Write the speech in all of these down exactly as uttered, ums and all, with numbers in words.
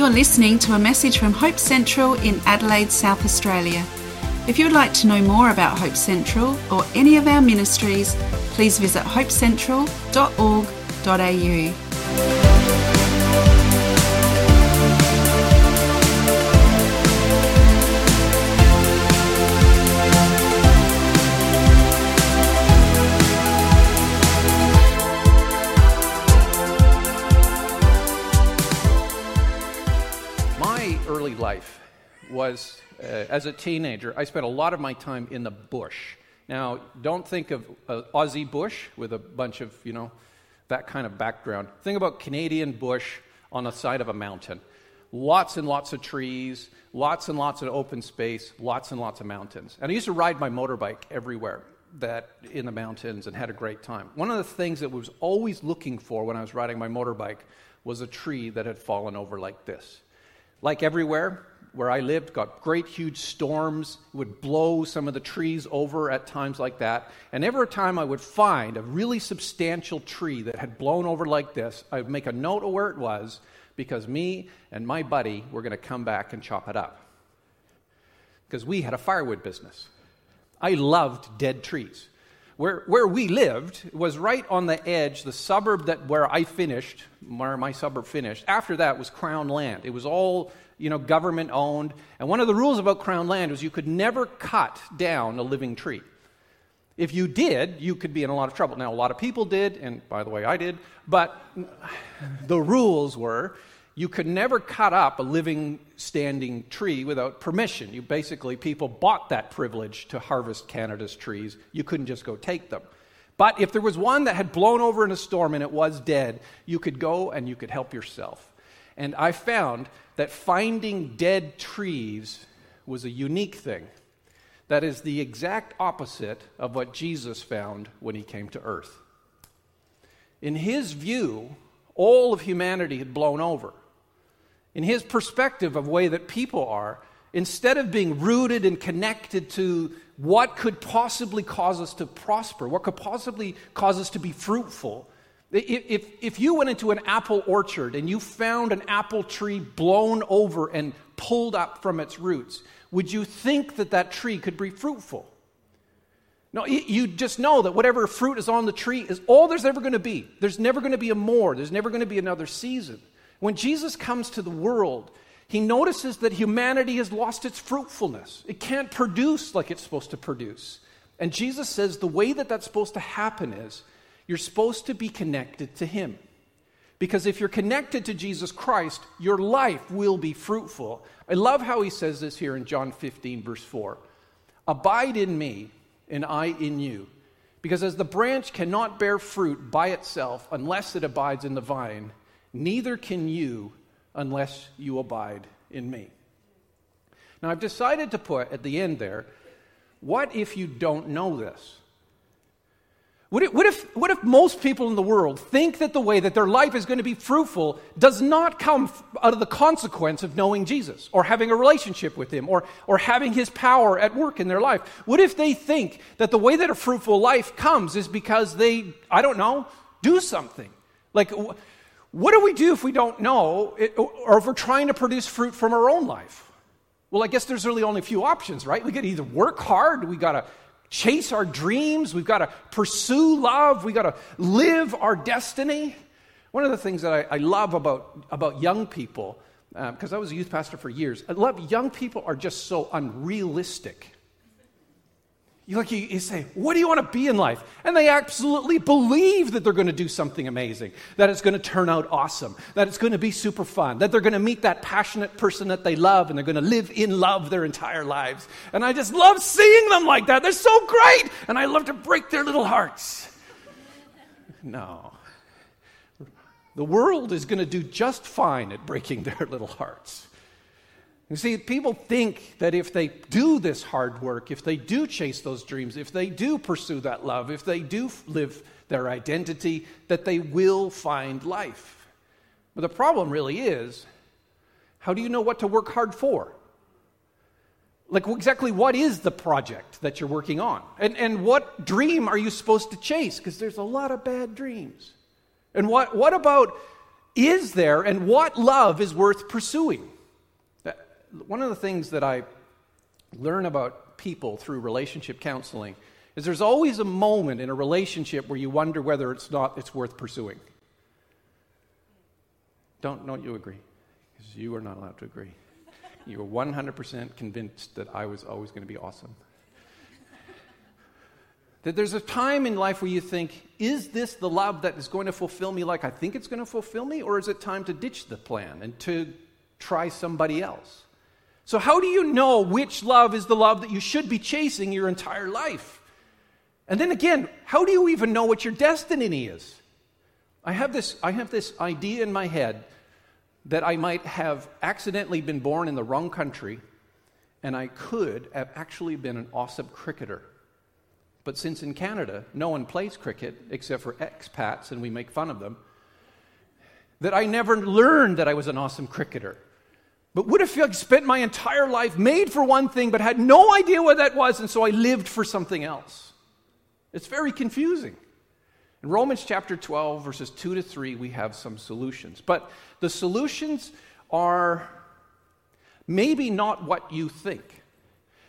You're listening to a message from Hope Central in Adelaide, South Australia. If you would like to know more about Hope Central or any of our ministries, please visit hope central dot org dot a u. My early life was... Uh, as a teenager, I spent a lot of my time in the bush. Now, don't think of uh, Aussie bush with a bunch of, you know, that kind of background. Think about Canadian bush on the side of a mountain. Lots and lots of trees, lots and lots of open space, lots and lots of mountains. And I used to ride my motorbike everywhere that in the mountains and had a great time. One of the things that I was always looking for when I was riding my motorbike was a tree that had fallen over like this. Like everywhere where I lived, got great huge storms, would blow some of the trees over at times like that, and every time I would find a really substantial tree that had blown over like this, I would make a note of where it was, because me and my buddy were going to come back and chop it up, because we had a firewood business. I loved dead trees. Where where we lived was right on the edge, the suburb that where I finished, where my suburb finished, after that was Crown land. It was all, you know, government owned. And one of the rules about Crown land was you could never cut down a living tree. If you did, you could be in a lot of trouble. Now, a lot of people did, and by the way, I did, but the rules were you could never cut up a living, standing tree without permission. You basically, people bought that privilege to harvest Canada's trees. You couldn't just go take them. But if there was one that had blown over in a storm and it was dead, you could go and you could help yourself. And I found that finding dead trees was a unique thing. That is the exact opposite of what Jesus found when he came to earth. In his view, all of humanity had blown over. In his perspective of the way that people are, instead of being rooted and connected to what could possibly cause us to prosper, what could possibly cause us to be fruitful, if, if you went into an apple orchard and you found an apple tree blown over and pulled up from its roots, would you think that that tree could be fruitful? No, you just know that whatever fruit is on the tree is all there's ever going to be. There's never going to be a more. There's never going to be another season. When Jesus comes to the world, he notices that humanity has lost its fruitfulness. It can't produce like it's supposed to produce. And Jesus says the way that that's supposed to happen is you're supposed to be connected to him. Because if you're connected to Jesus Christ, your life will be fruitful. I love how he says this here in John fifteen, verse four. Abide in me, and I in you. Because as the branch cannot bear fruit by itself unless it abides in the vine, neither can you unless you abide in me. Now, I've decided to put at the end there, what if you don't know this? What if, what if, what if most people in the world think that the way that their life is going to be fruitful does not come out of the consequence of knowing Jesus or having a relationship with him or, or having his power at work in their life? What if they think that the way that a fruitful life comes is because they, I don't know, do something? Like... What do we do if we don't know, it, or if we're trying to produce fruit from our own life? Well, I guess there's really only a few options, right? We could either work hard, we got to chase our dreams, we've got to pursue love, we got to live our destiny. One of the things that I, I love about, about young people, because um, I was a youth pastor for years, I love young people are just so unrealistic. You look, you say, what do you want to be in life? And they absolutely believe that they're going to do something amazing, that it's going to turn out awesome, that it's going to be super fun, that they're going to meet that passionate person that they love, and they're going to live in love their entire lives. And I just love seeing them like that. They're so great. And I love to break their little hearts. No. The world is going to do just fine at breaking their little hearts. You see, people think that if they do this hard work, if they do chase those dreams, if they do pursue that love, if they do live their identity, that they will find life. But the problem really is, how do you know what to work hard for? Like, exactly what is the project that you're working on? And, and what dream are you supposed to chase? Because there's a lot of bad dreams. And what, what about... is there and what love is worth pursuing? One of the things that I learn about people through relationship counseling is there's always a moment in a relationship where you wonder whether it's not it's worth pursuing. Don't, don't you agree? Because you are not allowed to agree. You are one hundred percent convinced that I was always going to be awesome. That there's a time in life where you think, is this the love that is going to fulfill me like I think it's going to fulfill me? Or is it time to ditch the plan and to try somebody else? So how do you know which love is the love that you should be chasing your entire life? And then again, how do you even know what your destiny is? I have this, I have this idea in my head that I might have accidentally been born in the wrong country, and I could have actually been an awesome cricketer. But since in Canada, no one plays cricket except for expats, and we make fun of them, that I never learned that I was an awesome cricketer. But would have felt, spent my entire life made for one thing, but had no idea what that was, and so I lived for something else. It's very confusing. In Romans chapter twelve, verses two to three, we have some solutions. But the solutions are maybe not what you think.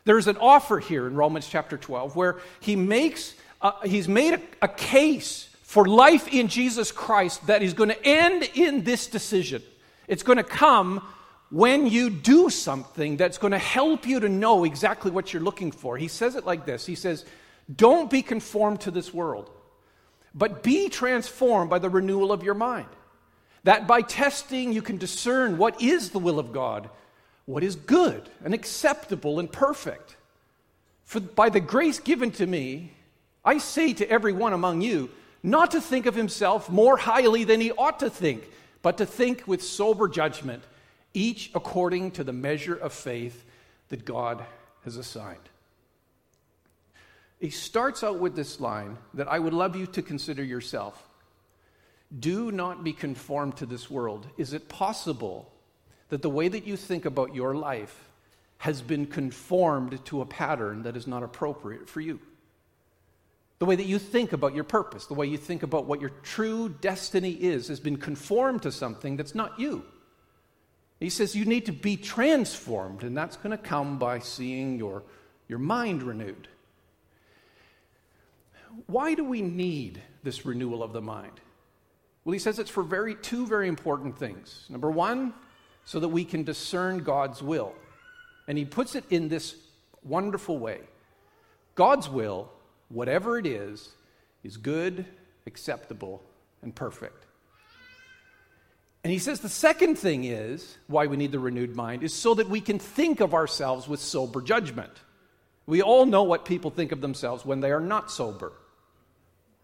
There's an offer here in Romans chapter twelve where he makes a, he's made a, a case for life in Jesus Christ that is going to end in this decision. It's going to come when you do something that's going to help you to know exactly what you're looking for. He says it like this. He says, don't be conformed to this world, but be transformed by the renewal of your mind, that by testing you can discern what is the will of God, what is good and acceptable and perfect. For by the grace given to me, I say to everyone among you, not to think of himself more highly than he ought to think, but to think with sober judgment, each according to the measure of faith that God has assigned. He starts out with this line that I would love you to consider yourself. Do not be conformed to this world. Is it possible that the way that you think about your life has been conformed to a pattern that is not appropriate for you? The way that you think about your purpose, the way you think about what your true destiny is, has been conformed to something that's not you. He says you need to be transformed, and that's going to come by seeing your, your mind renewed. Why do we need this renewal of the mind? Well, he says it's for very two very important things. Number one, so that we can discern God's will. And he puts it in this wonderful way. God's will, whatever it is, is good, acceptable, and perfect. And he says the second thing is, why we need the renewed mind, is so that we can think of ourselves with sober judgment. We all know what people think of themselves when they are not sober,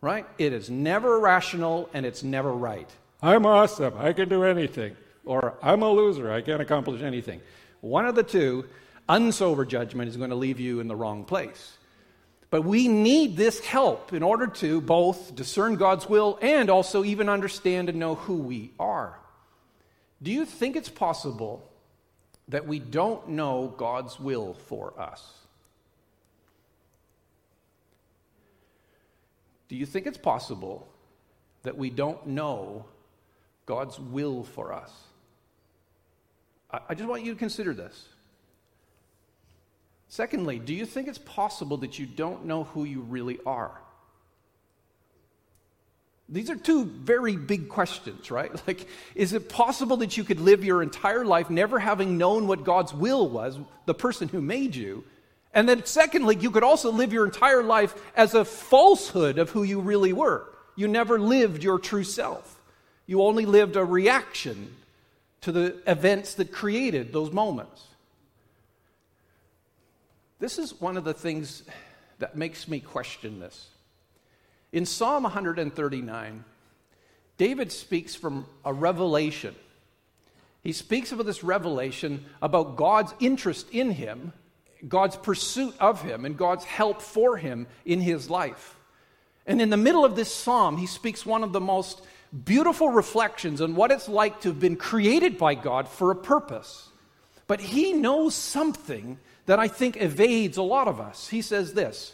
right? It is never rational and it's never right. I'm awesome, I can do anything. Or I'm a loser, I can't accomplish anything. One of the two, unsober judgment is going to leave you in the wrong place. But we need this help in order to both discern God's will and also even understand and know who we are. Do you think it's possible that we don't know God's will for us? Do you think it's possible that we don't know God's will for us? I just want you to consider this. Secondly, do you think it's possible that you don't know who you really are? These are two very big questions, right? Like, is it possible that you could live your entire life never having known what God's will was, the person who made you? And then secondly, you could also live your entire life as a falsehood of who you really were. You never lived your true self. You only lived a reaction to the events that created those moments. This is one of the things that makes me question this. In Psalm one thirty-nine, David speaks from a revelation. He speaks of this revelation about God's interest in him, God's pursuit of him, and God's help for him in his life. And in the middle of this psalm, he speaks one of the most beautiful reflections on what it's like to have been created by God for a purpose. But he knows something that I think evades a lot of us. He says this,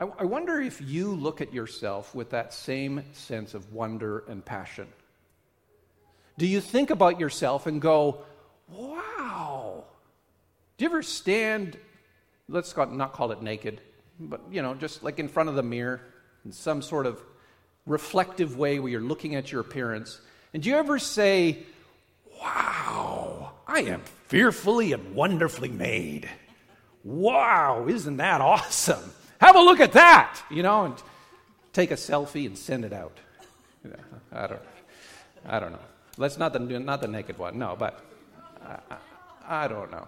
I, I wonder if you look at yourself with that same sense of wonder and passion. Do you think about yourself and go, wow? Do you ever stand, let's not call it naked, but, you know, just like in front of the mirror in some sort of reflective way where you're looking at your appearance, and do you ever say, wow, I am fearfully and wonderfully made. Wow, isn't that awesome? Have a look at that, you know, and take a selfie and send it out. You know, I don't, I don't know. Let's not the not the naked one, no, but I, I, I don't know.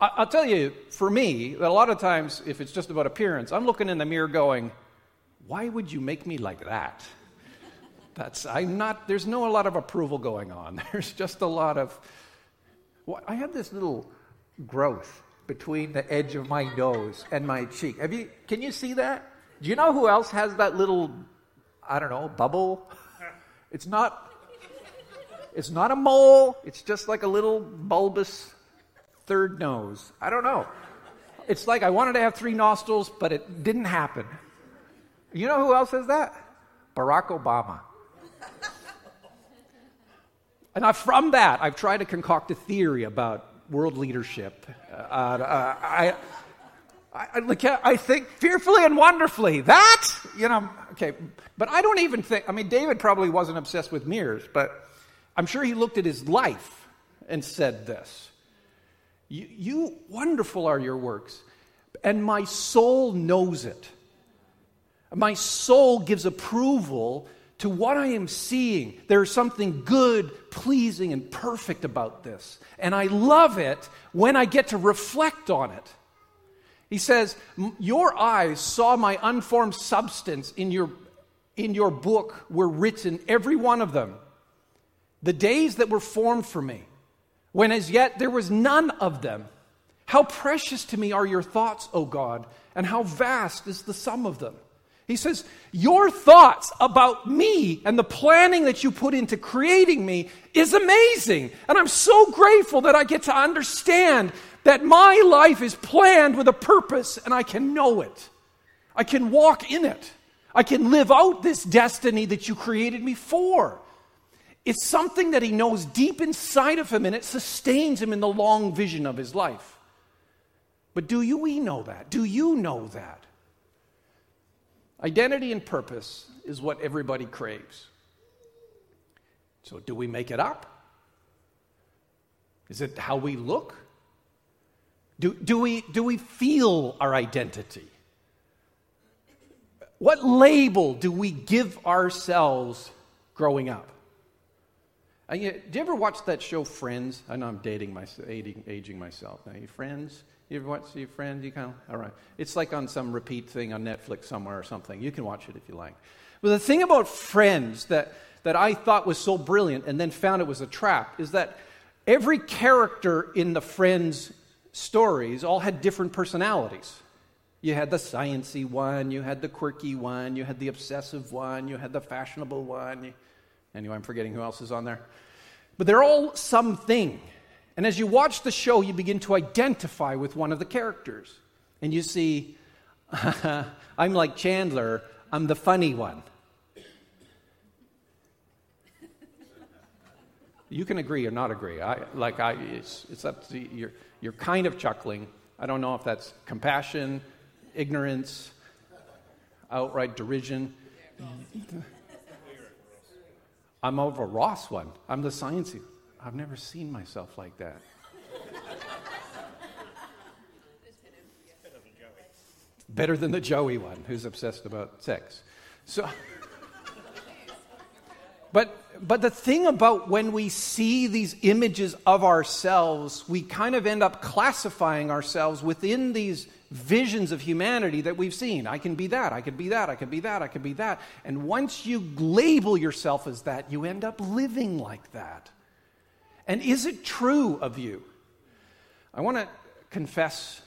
I, I'll tell you, for me, that a lot of times, if it's just about appearance, I'm looking in the mirror going, why would you make me like that? That's, I'm not, there's no a lot of approval going on. There's just a lot of, well, I have this little growth between the edge of my nose and my cheek. Have you, can you see that? Do you know who else has that little, I don't know, bubble? It's not, it's not a mole. It's just like a little bulbous third nose. I don't know. It's like I wanted to have three nostrils, but it didn't happen. You know who else has that? Barack Obama. And I, from that, I've tried to concoct a theory about world leadership. Uh, uh, I, I, I think fearfully and wonderfully. That, you know, okay. But I don't even think, I mean, David probably wasn't obsessed with mirrors, but I'm sure he looked at his life and said this. You, you wonderful are your works, and my soul knows it. My soul gives approval to what I am seeing. There is something good, pleasing, and perfect about this. And I love it when I get to reflect on it. He says, your eyes saw my unformed substance in your, in your book were written, every one of them. The days that were formed for me, when as yet there was none of them. How precious to me are your thoughts, O God, and how vast is the sum of them. He says, your thoughts about me and the planning that you put into creating me is amazing. And I'm so grateful that I get to understand that my life is planned with a purpose and I can know it. I can walk in it. I can live out this destiny that you created me for. It's something that he knows deep inside of him, and it sustains him in the long vision of his life. But do you we know that? Do you know that? Identity and purpose is what everybody craves. So do we make it up? Is it how we look? Do, do we, do we feel our identity? What label do we give ourselves growing up? I, you know, do you ever watch that show Friends? I know I'm dating my, aging, aging myself. Now, you Friends? You ever watch your friend? You kind of, all right. It's like on some repeat thing on Netflix somewhere or something. You can watch it if you like. But the thing about Friends that, that I thought was so brilliant and then found it was a trap is that every character in the Friends stories all had different personalities. You had the science-y one, you had the quirky one, you had the obsessive one, you had the fashionable one. Anyway, I'm forgetting who else is on there. But they're all something. And as you watch the show, you begin to identify with one of the characters. And you see, I'm like Chandler, I'm the funny one. You can agree or not agree. I, like I, it's, it's up to you. You're, you're kind of chuckling. I don't know if that's compassion, ignorance, outright derision. I'm over Ross one. I'm the sciencey. I've never seen myself like that. Better than the Joey one, who's obsessed about sex. So, but but the thing about when we see these images of ourselves, we kind of end up classifying ourselves within these visions of humanity that we've seen. I can be that, I can be that, I can be that, I can be that. And once you label yourself as that, you end up living like that. And is it true of you? I want to confess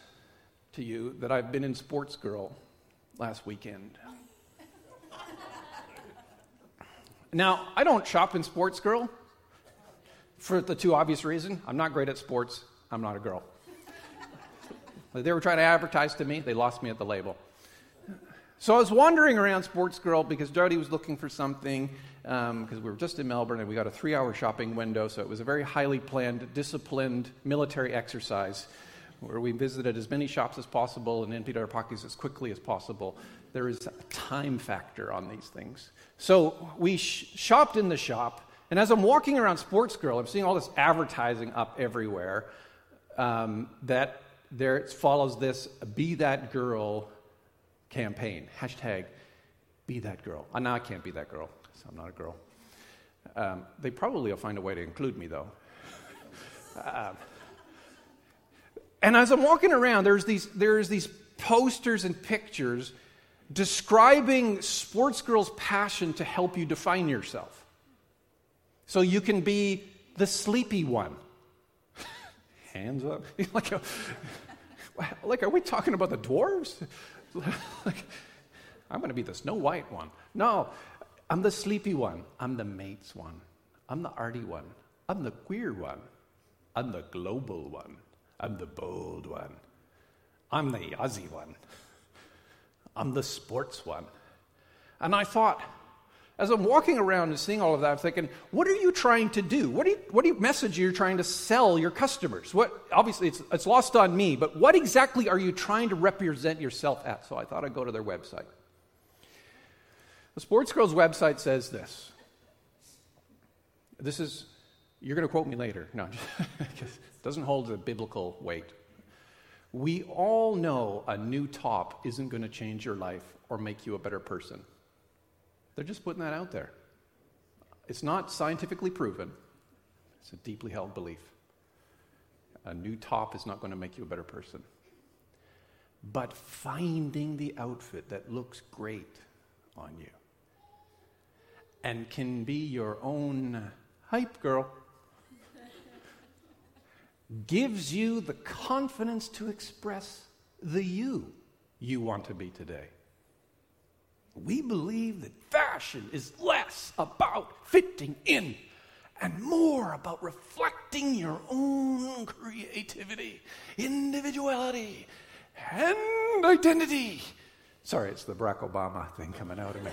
to you that I've been in Sports Girl last weekend. Now, I don't shop in Sports Girl for the two obvious reasons. I'm not great at sports. I'm not a girl. They were trying to advertise to me. They lost me at the label. So I was wandering around Sports Girl because Dottie was looking for something um, because we were just in Melbourne and we got a three-hour shopping window, so it was a very highly planned, disciplined military exercise where we visited as many shops as possible and emptied our pockets as quickly as possible. There is a time factor on these things. So we sh- shopped in the shop, and as I'm walking around Sports Girl, I'm seeing all this advertising up everywhere um, that there it follows this Be That Girl campaign, hashtag Be That Girl. Uh, now I can't be that girl, so I'm not a girl. Um, they probably will find a way to include me, though. um, and as I'm walking around, there's these there's these posters and pictures describing Sports Girl's passion to help you define yourself. So you can be the sleepy one. Hands up. like, a, like, are we talking about the dwarves? Like, I'm going to be the Snow White one. No, I'm the sleepy one. I'm the mates one. I'm the arty one. I'm the queer one. I'm the global one. I'm the bold one. I'm the Aussie one. I'm the sports one. And I thought, as I'm walking around and seeing all of that, I'm thinking, what are you trying to do? What do you, what do you message you're trying to sell your customers? What obviously it's it's lost on me, but what exactly are you trying to represent yourself at? So I thought I'd go to their website. The Sports Girl's website says this. This is, you're going to quote me later. No, it doesn't hold the biblical weight. We all know a new top isn't going to change your life or make you a better person. They're just putting that out there. It's not scientifically proven. It's a deeply held belief. A new top is not going to make you a better person. But finding the outfit that looks great on you and can be your own hype girl gives you the confidence to express the you you want to be today. We believe that fashion is less about fitting in and more about reflecting your own creativity, individuality, and identity. Sorry, it's the Barack Obama thing coming out of me.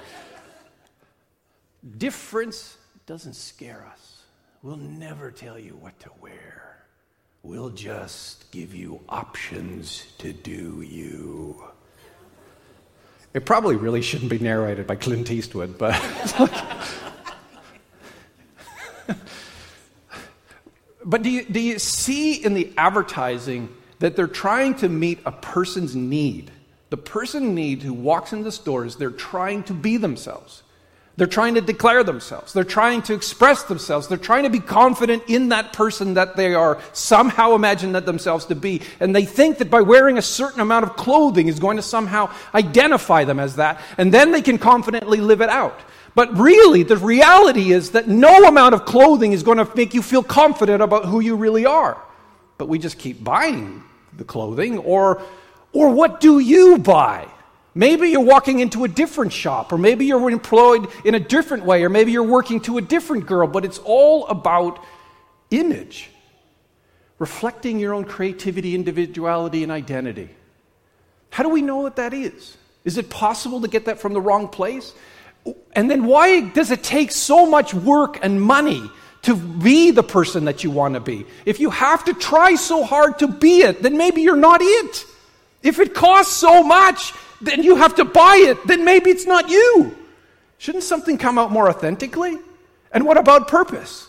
Difference doesn't scare us. We'll never tell you what to wear. We'll just give you options to do you. It probably really shouldn't be narrated by Clint Eastwood, but... But do you, do you see in the advertising that they're trying to meet a person's need? The person need who walks into stores, they're trying to be themselves. They're trying to declare themselves. They're trying to express themselves. They're trying to be confident in that person that they are somehow imagined that themselves to be. And they think that by wearing a certain amount of clothing is going to somehow identify them as that. And then they can confidently live it out. But really, the reality is that no amount of clothing is going to make you feel confident about who you really are. But we just keep buying the clothing. Or, or what do you buy? Maybe you're walking into a different shop, or maybe you're employed in a different way, or maybe you're working to a different girl, but it's all about image, reflecting your own creativity, individuality, and identity. How do we know what that is? Is it possible to get that from the wrong place? And then why does it take so much work and money to be the person that you want to be? If you have to try so hard to be it, then maybe you're not it. If it costs so much, then you have to buy it, then maybe it's not you. Shouldn't something come out more authentically? And what about purpose?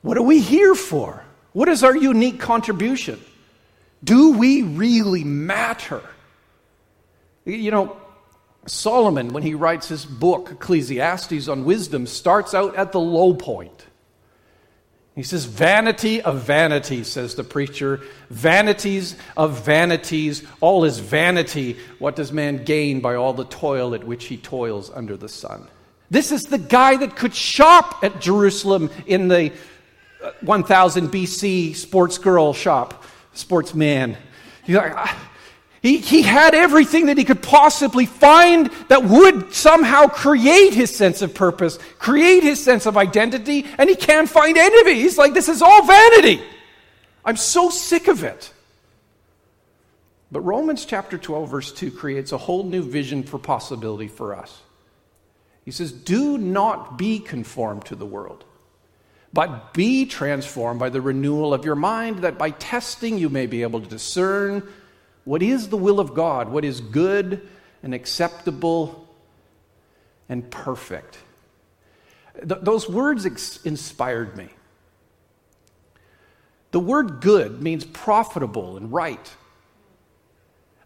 What are we here for? What is our unique contribution? Do we really matter? You know, Solomon, when he writes his book, Ecclesiastes on wisdom, starts out at the low point. He says, vanity of vanity, says the preacher. Vanities of vanities. All is vanity. What does man gain by all the toil at which he toils under the sun? This is the guy that could shop at Jerusalem in the one thousand B C Sports Girl shop sportsman. He's like, ah. He, he had everything that he could possibly find that would somehow create his sense of purpose, create his sense of identity, and he can't find any of it. He's like, this is all vanity. I'm so sick of it. But Romans chapter twelve, verse two creates a whole new vision for possibility for us. He says, do not be conformed to the world, but be transformed by the renewal of your mind, that by testing you may be able to discern what is the will of God, what is good and acceptable and perfect. Th- those words ex- inspired me. The word good means profitable and right.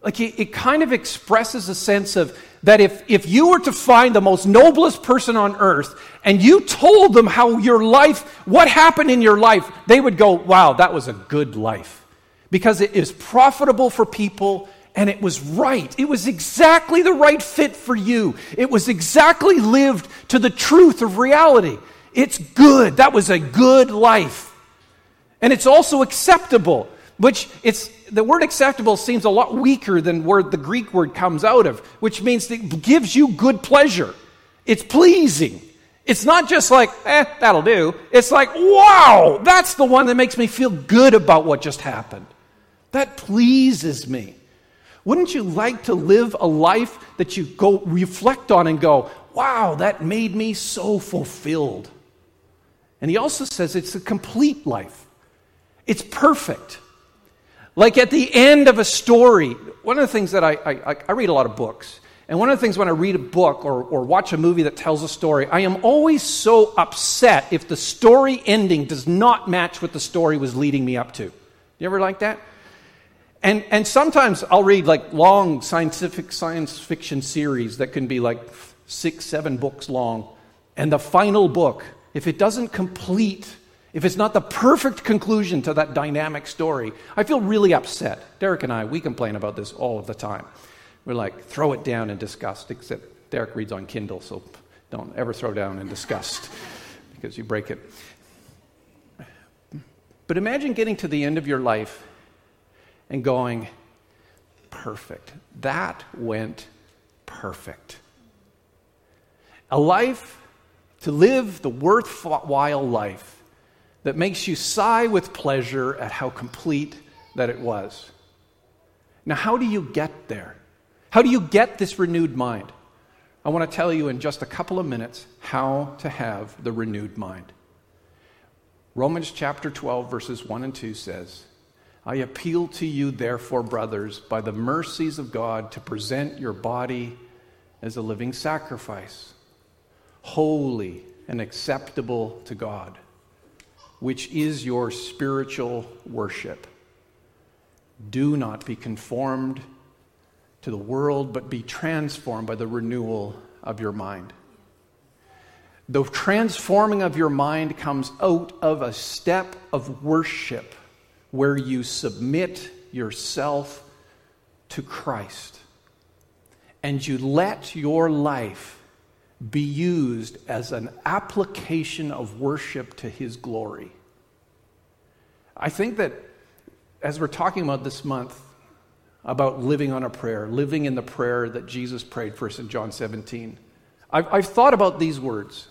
Like it, it kind of expresses a sense of that if, if you were to find the most noblest person on earth and you told them how your life, what happened in your life, they would go, wow, that was a good life. Because it is profitable for people, and it was right. It was exactly the right fit for you. It was exactly lived to the truth of reality. It's good. That was a good life. And it's also acceptable, which it's the word acceptable seems a lot weaker than where the Greek word comes out of, which means it gives you good pleasure. It's pleasing. It's not just like, eh, that'll do. It's like, wow, that's the one that makes me feel good about what just happened. That pleases me. Wouldn't you like to live a life that you go reflect on and go, wow, that made me so fulfilled? And he also says it's a complete life. It's perfect. Like at the end of a story, one of the things that I, I, I read a lot of books, and one of the things when I read a book or, or watch a movie that tells a story, I am always so upset if the story ending does not match what the story was leading me up to. You ever like that? And and sometimes I'll read like long scientific science fiction series that can be like six, seven books long. And the final book, if it doesn't complete, if it's not the perfect conclusion to that dynamic story, I feel really upset. Derek and I, we complain about this all of the time. We're like, throw it down in disgust, except Derek reads on Kindle, so don't ever throw down in disgust because you break it. But imagine getting to the end of your life and going, perfect. That went perfect. A life to live the worthwhile life that makes you sigh with pleasure at how complete that it was. Now, how do you get there? How do you get this renewed mind? I want to tell you in just a couple of minutes how to have the renewed mind. Romans chapter twelve, verses one and two says, I appeal to you, therefore, brothers, by the mercies of God, to present your body as a living sacrifice, holy and acceptable to God, which is your spiritual worship. Do not be conformed to the world, but be transformed by the renewal of your mind. The transforming of your mind comes out of a step of worship where you submit yourself to Christ and you let your life be used as an application of worship to His glory. I think that as we're talking about this month, about living on a prayer, living in the prayer that Jesus prayed for us in John seventeen. I've, I've thought about these words.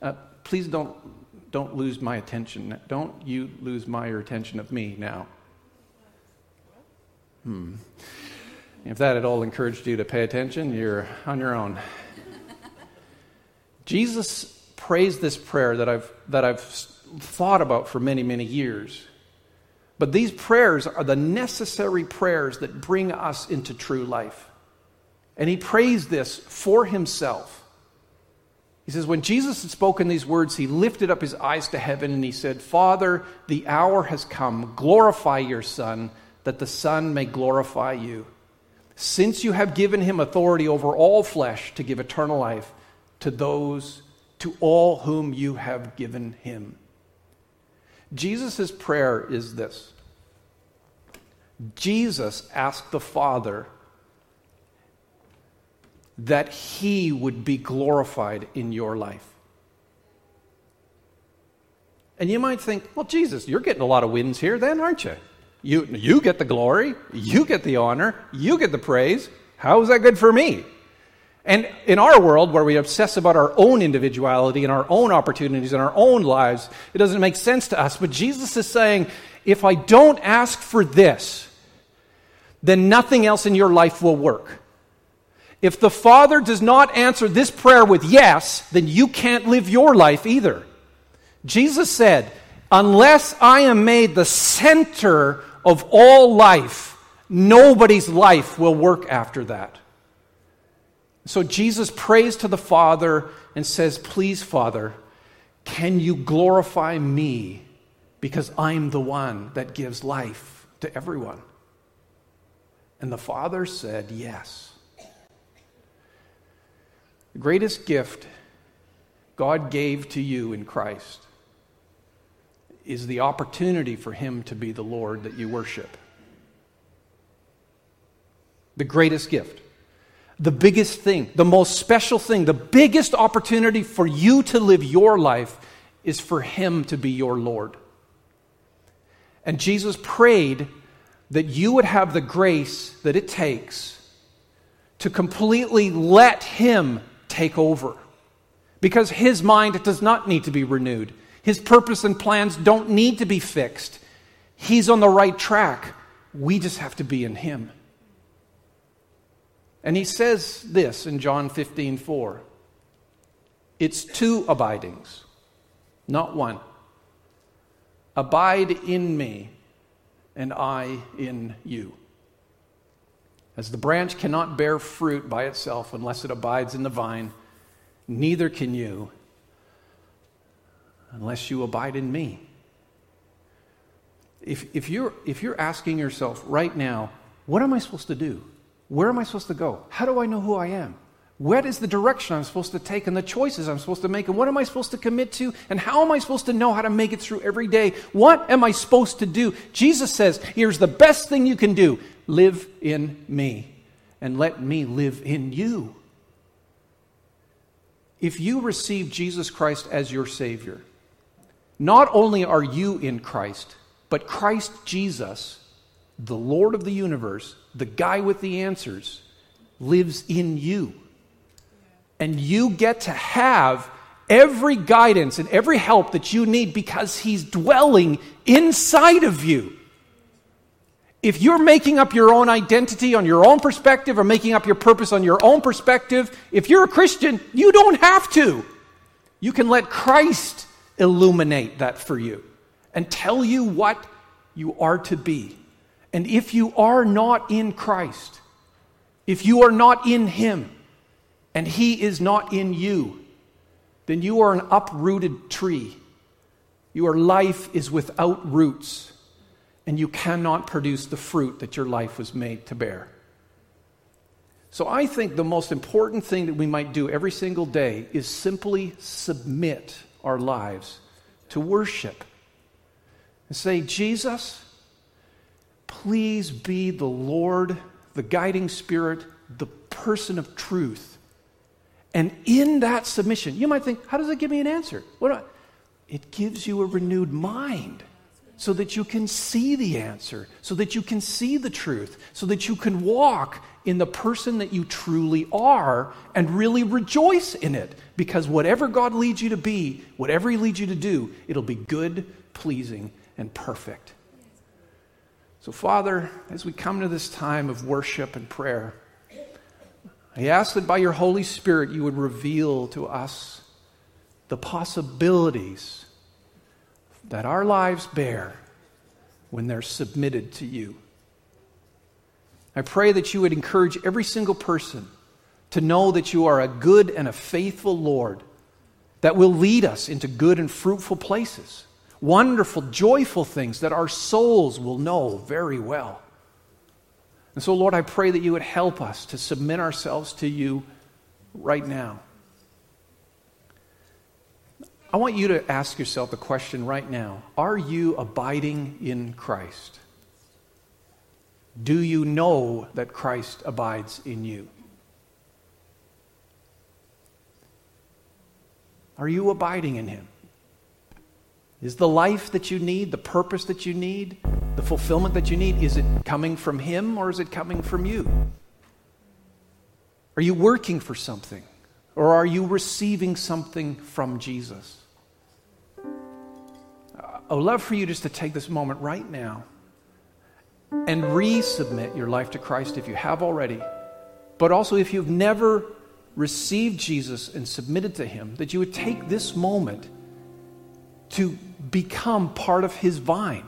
Uh, please don't don't lose my attention. Don't you lose my attention of me now. Hmm. If that at all encouraged you to pay attention, you're on your own. Jesus prays this prayer that I've that I've thought about for many, many years. But these prayers are the necessary prayers that bring us into true life. And he prays this for himself. He says, when Jesus had spoken these words, he lifted up his eyes to heaven and he said, Father, the hour has come. Glorify your Son, that the Son may glorify you. Since you have given him authority over all flesh to give eternal life to those, to all whom you have given him. Jesus' prayer is this. Jesus asked the Father that He would be glorified in your life. And you might think, well, Jesus, you're getting a lot of wins here then, aren't you? You, you get the glory, you get the honor, you get the praise. How is that good for me? And in our world, where we obsess about our own individuality and our own opportunities and our own lives, it doesn't make sense to us. But Jesus is saying, if I don't ask for this, then nothing else in your life will work. If the Father does not answer this prayer with yes, then you can't live your life either. Jesus said, unless I am made the center of all life, nobody's life will work after that. So Jesus prays to the Father and says, please, Father, can you glorify me because I'm the one that gives life to everyone? And the Father said, yes. The greatest gift God gave to you in Christ is the opportunity for Him to be the Lord that you worship. The greatest gift. The biggest thing, the most special thing, the biggest opportunity for you to live your life is for Him to be your Lord. And Jesus prayed that you would have the grace that it takes to completely let Him take over. Because His mind does not need to be renewed. His purpose and plans don't need to be fixed. He's on the right track. We just have to be in Him. And He says this in John fifteen four. It's two abidings, not one. Abide in me, and I in you. As the branch cannot bear fruit by itself unless it abides in the vine, neither can you unless you abide in me. If, if you're, if you're asking yourself right now, what am I supposed to do? Where am I supposed to go? How do I know who I am? What is the direction I'm supposed to take and the choices I'm supposed to make? And what am I supposed to commit to? And how am I supposed to know how to make it through every day? What am I supposed to do? Jesus says, here's the best thing you can do. Live in me and let me live in you. If you receive Jesus Christ as your Savior, not only are you in Christ, but Christ Jesus, the Lord of the universe, the guy with the answers, lives in you. And you get to have every guidance and every help that you need because He's dwelling inside of you. If you're making up your own identity on your own perspective or making up your purpose on your own perspective, if you're a Christian, you don't have to. You can let Christ illuminate that for you and tell you what you are to be. And if you are not in Christ, if you are not in Him, and He is not in you, then you are an uprooted tree. Your life is without roots, and you cannot produce the fruit that your life was made to bear. So I think the most important thing that we might do every single day is simply submit our lives to worship and say, Jesus, please be the Lord, the guiding spirit, the person of truth. And in that submission, you might think, how does it give me an answer? What do I? It gives you a renewed mind so that you can see the answer, so that you can see the truth, so that you can walk in the person that you truly are and really rejoice in it. Because whatever God leads you to be, whatever He leads you to do, it'll be good, pleasing, and perfect. So, Father, as we come to this time of worship and prayer, I ask that by your Holy Spirit you would reveal to us the possibilities that our lives bear when they're submitted to you. I pray that you would encourage every single person to know that you are a good and a faithful Lord that will lead us into good and fruitful places, wonderful, joyful things that our souls will know very well. And so, Lord, I pray that you would help us to submit ourselves to you right now. I want you to ask yourself the question right now. Are you abiding in Christ? Do you know that Christ abides in you? Are you abiding in Him? Is the life that you need, the purpose that you need, The fulfillment that you need, is it coming from Him or is it coming from you? Are you working for something or are you receiving something from Jesus? I would love for you just to take this moment right now and resubmit your life to Christ if you have already, but also if you've never received Jesus and submitted to Him, that you would take this moment to become part of His vine,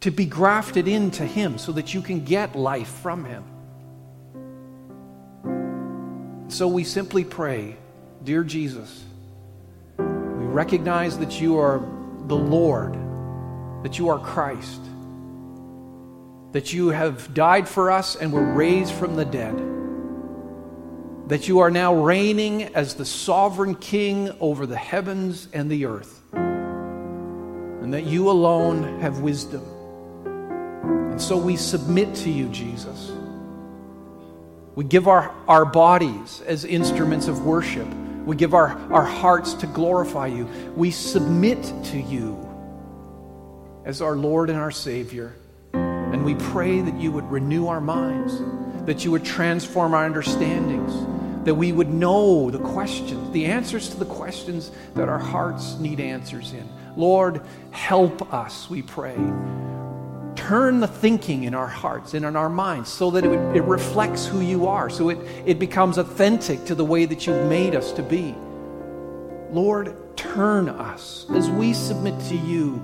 to be grafted into Him so that you can get life from Him. So we simply pray, dear Jesus, we recognize that you are the Lord, that you are Christ, that you have died for us and were raised from the dead, that you are now reigning as the sovereign King over the heavens and the earth, and that you alone have wisdom. And so we submit to you, Jesus. We give our, our bodies as instruments of worship. We give our, our hearts to glorify you. We submit to you as our Lord and our Savior. And we pray that you would renew our minds, that you would transform our understandings, that we would know the questions, the answers to the questions that our hearts need answers in. Lord, help us, we pray. Turn the thinking in our hearts and in our minds so that it, would, it reflects who you are, so it, it becomes authentic to the way that you've made us to be. Lord, turn us. As we submit to you,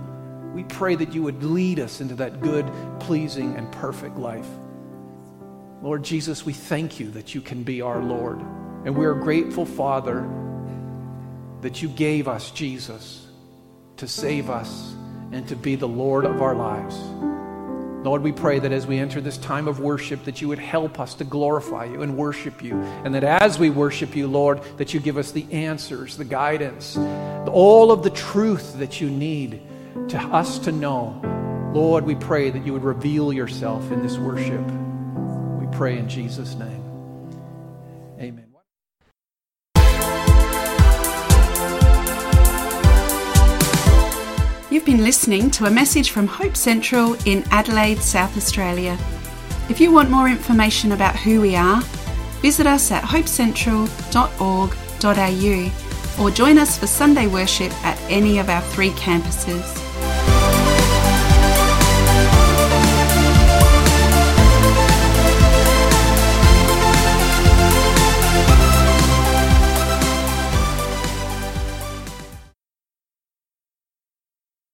we pray that you would lead us into that good, pleasing, and perfect life. Lord Jesus, we thank you that you can be our Lord. And we are grateful, Father, that you gave us Jesus to save us and to be the Lord of our lives. Lord, we pray that as we enter this time of worship, that you would help us to glorify you and worship you. And that as we worship you, Lord, that you give us the answers, the guidance, all of the truth that you need to us to know. Lord, we pray that you would reveal yourself in this worship. We pray in Jesus' name. Amen. You've been listening to a message from Hope Central in Adelaide, South Australia. If you want more information about who we are, visit us at hope central dot org dot a u or join us for Sunday worship at any of our three campuses.